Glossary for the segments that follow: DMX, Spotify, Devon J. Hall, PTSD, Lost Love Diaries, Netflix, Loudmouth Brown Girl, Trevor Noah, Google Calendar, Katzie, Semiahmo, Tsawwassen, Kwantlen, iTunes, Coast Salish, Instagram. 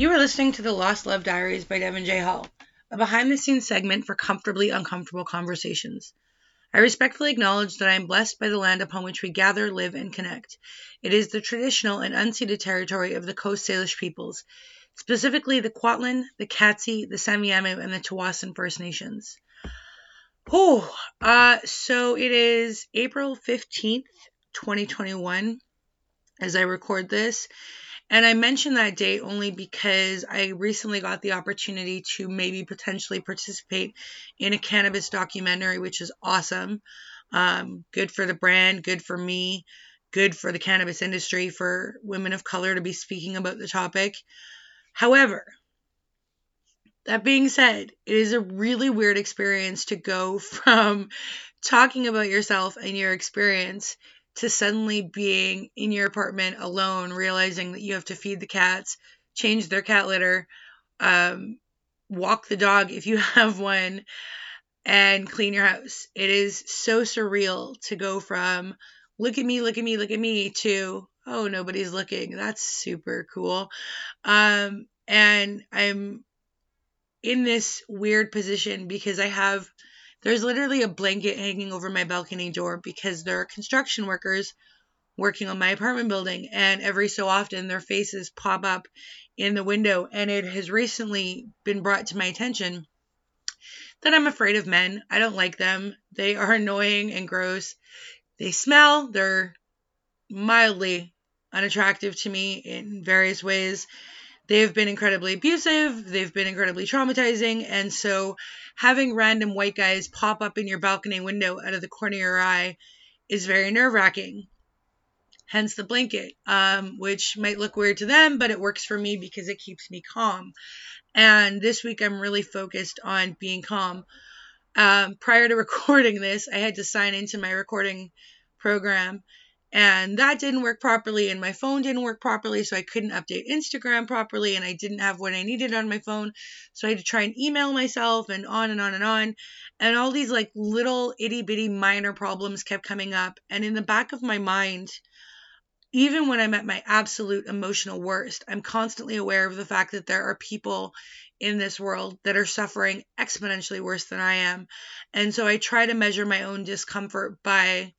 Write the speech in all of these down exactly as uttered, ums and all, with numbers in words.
You are listening to the Lost Love Diaries by Devon J. Hall, a behind-the-scenes segment for comfortably uncomfortable conversations. I respectfully acknowledge that I am blessed by the land upon which we gather, live, and connect. It is the traditional and unceded territory of the Coast Salish peoples, specifically the Kwantlen, the Katzie, the Semiahmo, and the Tsawwassen First Nations. Oh, uh, so it is April fifteenth, twenty twenty-one, as I record this. And I mention that date only because I recently got the opportunity to maybe potentially participate in a cannabis documentary, which is awesome. Um, good for the brand, good for me, good for the cannabis industry, for women of color to be speaking about the topic. However, that being said, it is a really weird experience to go from talking about yourself and your experience to suddenly being in your apartment alone, realizing that you have to feed the cats, change their cat litter, um, walk the dog if you have one, and clean your house. It is so surreal to go from, look at me, look at me, look at me, to, oh, nobody's looking. That's super cool. Um, and I'm in this weird position because I have... There's literally a blanket hanging over my balcony door because there are construction workers working on my apartment building, and every so often their faces pop up in the window, and it has recently been brought to my attention that I'm afraid of men. I don't like them. They are annoying and gross. They smell. They're mildly unattractive to me in various ways. They have been incredibly abusive, they've been incredibly traumatizing, and so having random white guys pop up in your balcony window out of the corner of your eye is very nerve-wracking, hence the blanket, um, which might look weird to them, but it works for me because it keeps me calm. And this week I'm really focused on being calm. Um, prior to recording this, I had to sign into my recording program, and that didn't work properly, and my phone didn't work properly, so I couldn't update Instagram properly, and I didn't have what I needed on my phone, so I had to try and email myself, and on and on and on, and all these like little itty-bitty minor problems kept coming up, and in the back of my mind, even when I'm at my absolute emotional worst, I'm constantly aware of the fact that there are people in this world that are suffering exponentially worse than I am, and so I try to measure my own discomfort by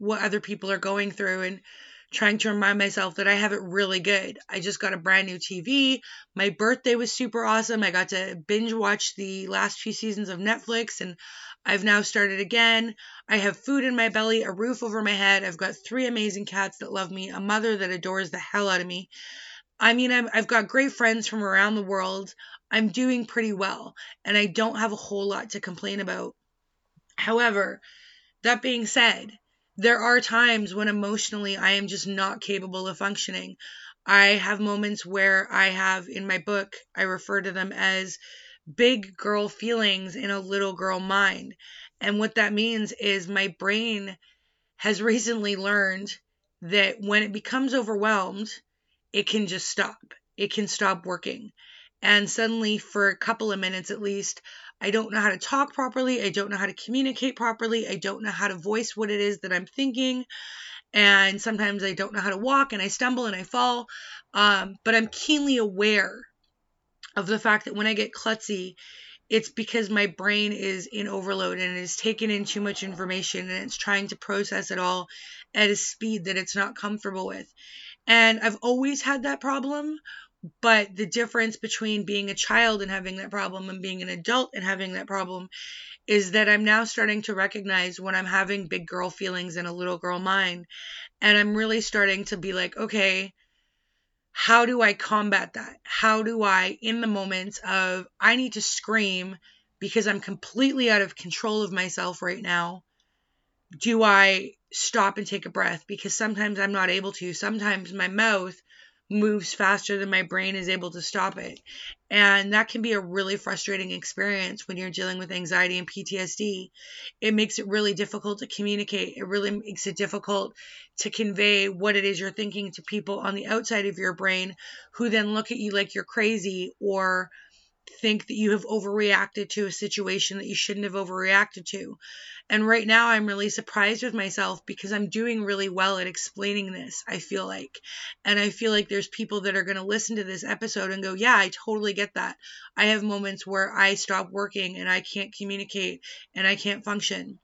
what other people are going through and trying to remind myself that I have it really good. I just got a brand new T V. My birthday was super awesome. I got to binge watch the last few seasons of Netflix, and I've now started again. I have food in my belly, a roof over my head. I've got three amazing cats that love me, a mother that adores the hell out of me. I mean, I'm, I've got great friends from around the world. I'm doing pretty well, and I don't have a whole lot to complain about. However, that being said, there are times when emotionally I am just not capable of functioning. I have moments where I have, in my book, I refer to them as big girl feelings in a little girl mind. And what that means is my brain has recently learned that when it becomes overwhelmed, it can just stop. It can stop working. And suddenly, for a couple of minutes at least, I don't know how to talk properly. I don't know how to communicate properly. I don't know how to voice what it is that I'm thinking. And sometimes I don't know how to walk, and I stumble and I fall. Um, but I'm keenly aware of the fact that when I get klutzy, it's because my brain is in overload and it is taking in too much information, and it's trying to process it all at a speed that it's not comfortable with. And I've always had that problem. But the difference between being a child and having that problem and being an adult and having that problem is that I'm now starting to recognize when I'm having big girl feelings in a little girl mind. And I'm really starting to be like, okay, how do I combat that? How do I, in the moments of I need to scream because I'm completely out of control of myself right now, do I stop and take a breath? Because sometimes I'm not able to. Sometimes my mouth moves faster than my brain is able to stop it. And that can be a really frustrating experience when you're dealing with anxiety and P T S D. It makes it really difficult to communicate. It really makes it difficult to convey what it is you're thinking to people on the outside of your brain, who then look at you like you're crazy, or think that you have overreacted to a situation that you shouldn't have overreacted to. And right now I'm really surprised with myself because I'm doing really well at explaining this, I feel like. And I feel like there's people that are going to listen to this episode and go, yeah, I totally get that. I have moments where I stop working and I can't communicate and I can't function.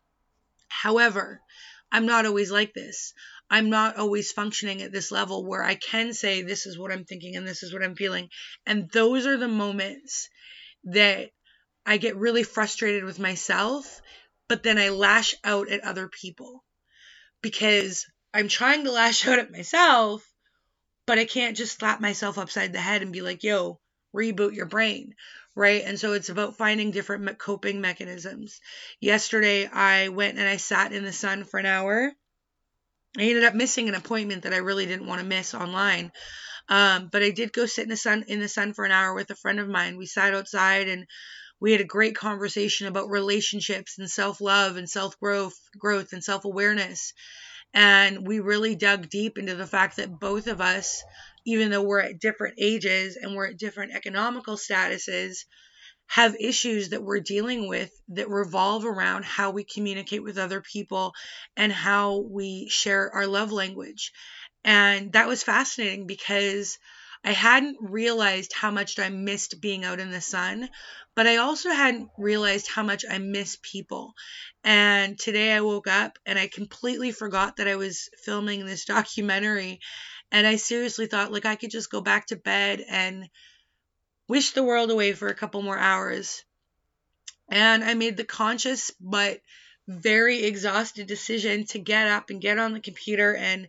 However, I'm not always like this. I'm not always functioning at this level where I can say, this is what I'm thinking and this is what I'm feeling. And those are the moments that I get really frustrated with myself, but then I lash out at other people because I'm trying to lash out at myself, but I can't just slap myself upside the head and be like, yo, reboot your brain. Right? And so it's about finding different coping mechanisms. Yesterday, I went and I sat in the sun for an hour. I ended up missing an appointment that I really didn't want to miss online. Um, but I did go sit in the sun in the sun for an hour with a friend of mine. We sat outside and we had a great conversation about relationships and self-love and self-growth growth and self-awareness. And we really dug deep into the fact that both of us, even though we're at different ages and we're at different economical statuses, have issues that we're dealing with that revolve around how we communicate with other people and how we share our love language. And that was fascinating because I hadn't realized how much I missed being out in the sun, but I also hadn't realized how much I miss people. And today I woke up and I completely forgot that I was filming this documentary. And I seriously thought, like, I could just go back to bed and wish the world away for a couple more hours. And I made the conscious but very exhausted decision to get up and get on the computer and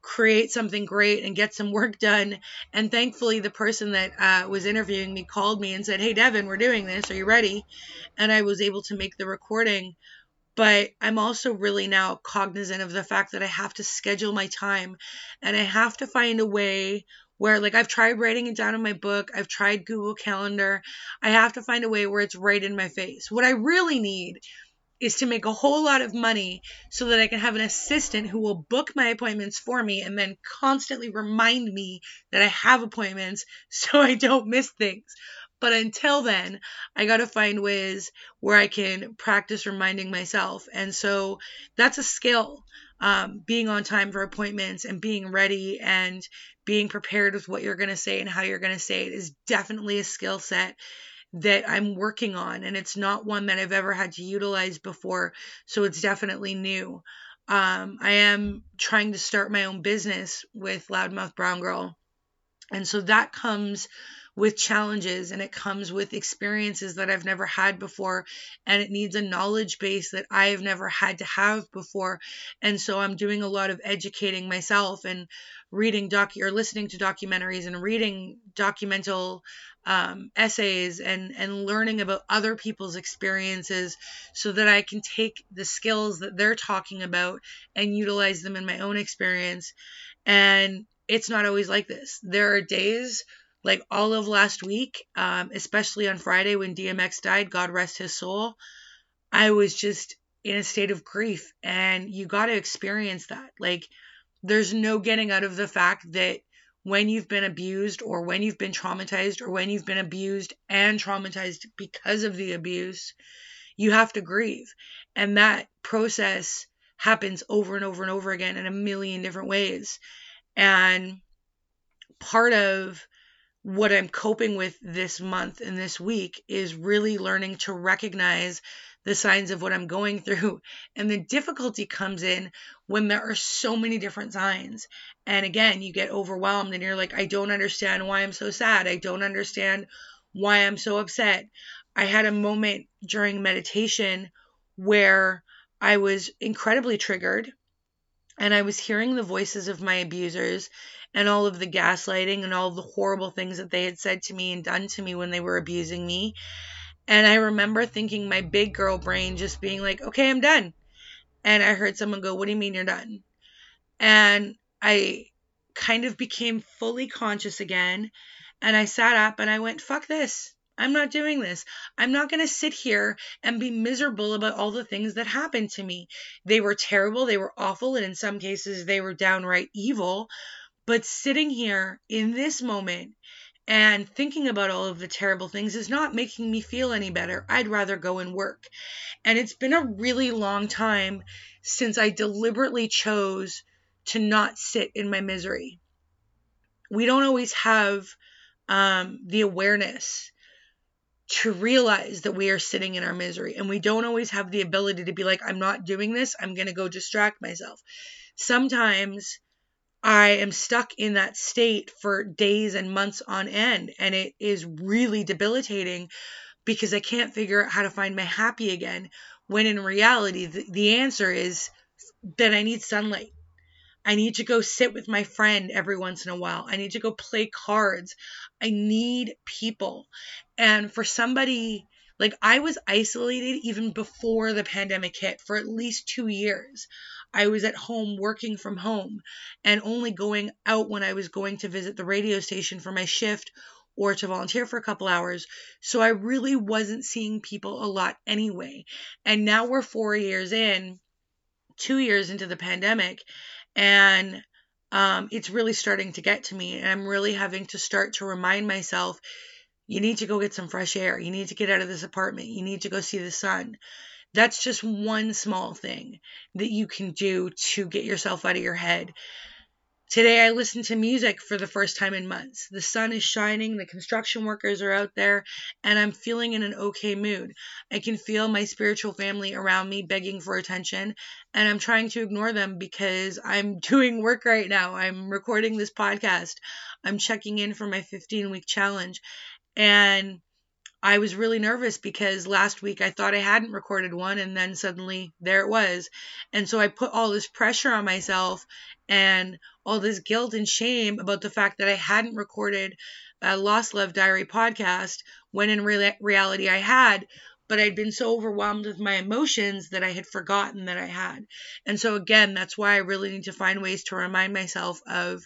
create something great and get some work done. And thankfully, the person that uh, was interviewing me called me and said, hey, Devon, we're doing this. Are you ready? And I was able to make the recording. But I'm also really now cognizant of the fact that I have to schedule my time and I have to find a way where, like, I've tried writing it down in my book. I've tried Google Calendar. I have to find a way where it's right in my face. What I really need is to make a whole lot of money so that I can have an assistant who will book my appointments for me and then constantly remind me that I have appointments so I don't miss things. But until then, I got to find ways where I can practice reminding myself. And so that's a skill, um, being on time for appointments and being ready and being prepared with what you're going to say and how you're going to say it is definitely a skill set that I'm working on. And it's not one that I've ever had to utilize before. So it's definitely new. Um, I am trying to start my own business with Loudmouth Brown Girl. And so that comes with challenges and it comes with experiences that I've never had before and it needs a knowledge base that I have never had to have before. And so I'm doing a lot of educating myself and reading docu or listening to documentaries and reading documental um, essays and, and learning about other people's experiences so that I can take the skills that they're talking about and utilize them in my own experience. And it's not always like this. There are days like all of last week, um, especially on Friday when D M X died, God rest his soul, I was just in a state of grief. And you got to experience that. Like, there's no getting out of the fact that when you've been abused or when you've been traumatized or when you've been abused and traumatized because of the abuse, you have to grieve. And that process happens over and over and over again in a million different ways. And part of what I'm coping with this month and this week is really learning to recognize the signs of what I'm going through. And the difficulty comes in when there are so many different signs. And again, you get overwhelmed and you're like, I don't understand why I'm so sad. I don't understand why I'm so upset. I had a moment during meditation where I was incredibly triggered. And I was hearing the voices of my abusers and all of the gaslighting and all of the horrible things that they had said to me and done to me when they were abusing me. And I remember thinking my big girl brain just being like, okay, I'm done. And I heard someone go, what do you mean you're done? And I kind of became fully conscious again. And I sat up and I went, fuck this. I'm not doing this. I'm not going to sit here and be miserable about all the things that happened to me. They were terrible. They were awful. And in some cases, they were downright evil. But sitting here in this moment and thinking about all of the terrible things is not making me feel any better. I'd rather go and work. And it's been a really long time since I deliberately chose to not sit in my misery. We don't always have um, the awareness to realize that we are sitting in our misery. And we don't always have the ability to be like, I'm not doing this. I'm going to go distract myself. Sometimes I am stuck in that state for days and months on end. And it is really debilitating because I can't figure out how to find my happy again. When in reality, the, the answer is that I need sunlight. I need to go sit with my friend every once in a while. I need to go play cards. I need people. And for somebody, like I was isolated even before the pandemic hit for at least two years. I was at home working from home and only going out when I was going to visit the radio station for my shift or to volunteer for a couple hours. So I really wasn't seeing people a lot anyway. And now we're four years in, two years into the pandemic, and um, it's really starting to get to me. And I'm really having to start to remind myself, you need to go get some fresh air. You need to get out of this apartment. You need to go see the sun. That's just one small thing that you can do to get yourself out of your head. Today, I listened to music for the first time in months. The sun is shining, the construction workers are out there, and I'm feeling in an okay mood. I can feel my spiritual family around me begging for attention, and I'm trying to ignore them because I'm doing work right now. I'm recording this podcast. I'm checking in for my fifteen-week challenge, and I was really nervous because last week I thought I hadn't recorded one, and then suddenly there it was. And so I put all this pressure on myself and all this guilt and shame about the fact that I hadn't recorded a Lost Love Diary podcast when in re- reality I had, but I'd been so overwhelmed with my emotions that I had forgotten that I had. And so again, that's why I really need to find ways to remind myself of,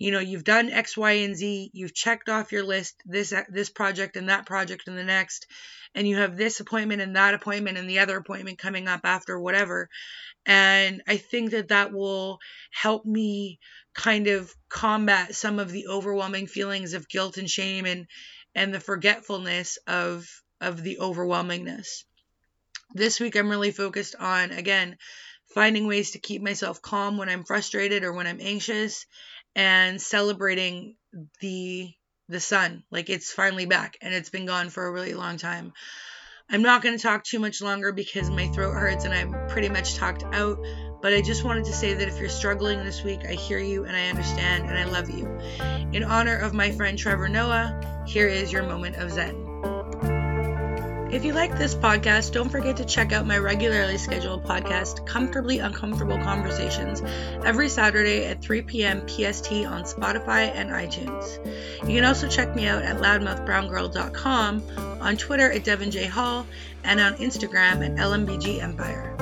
you know, you've done X, Y, and Z. You've checked off your list, this this project and that project and the next. And you have this appointment and that appointment and the other appointment coming up after whatever. And I think that that will help me kind of combat some of the overwhelming feelings of guilt and shame and, and the forgetfulness of, of the overwhelmingness. This week, I'm really focused on, again, finding ways to keep myself calm when I'm frustrated or when I'm anxious, and celebrating the the sun. Like, it's finally back, and it's been gone for a really long time. I'm not going to talk too much longer because my throat hurts and I'm pretty much talked out, but I just wanted to say that if you're struggling this week, I hear you and I understand and I love you. In honor of my friend Trevor Noah, here is your moment of Zen. If you like this podcast, don't forget to check out my regularly scheduled podcast, Comfortably Uncomfortable Conversations, every Saturday at three p.m. P S T on Spotify and iTunes. You can also check me out at loudmouth brown girl dot com, on Twitter at Devon J. Hall, and on Instagram at L M B G Empire.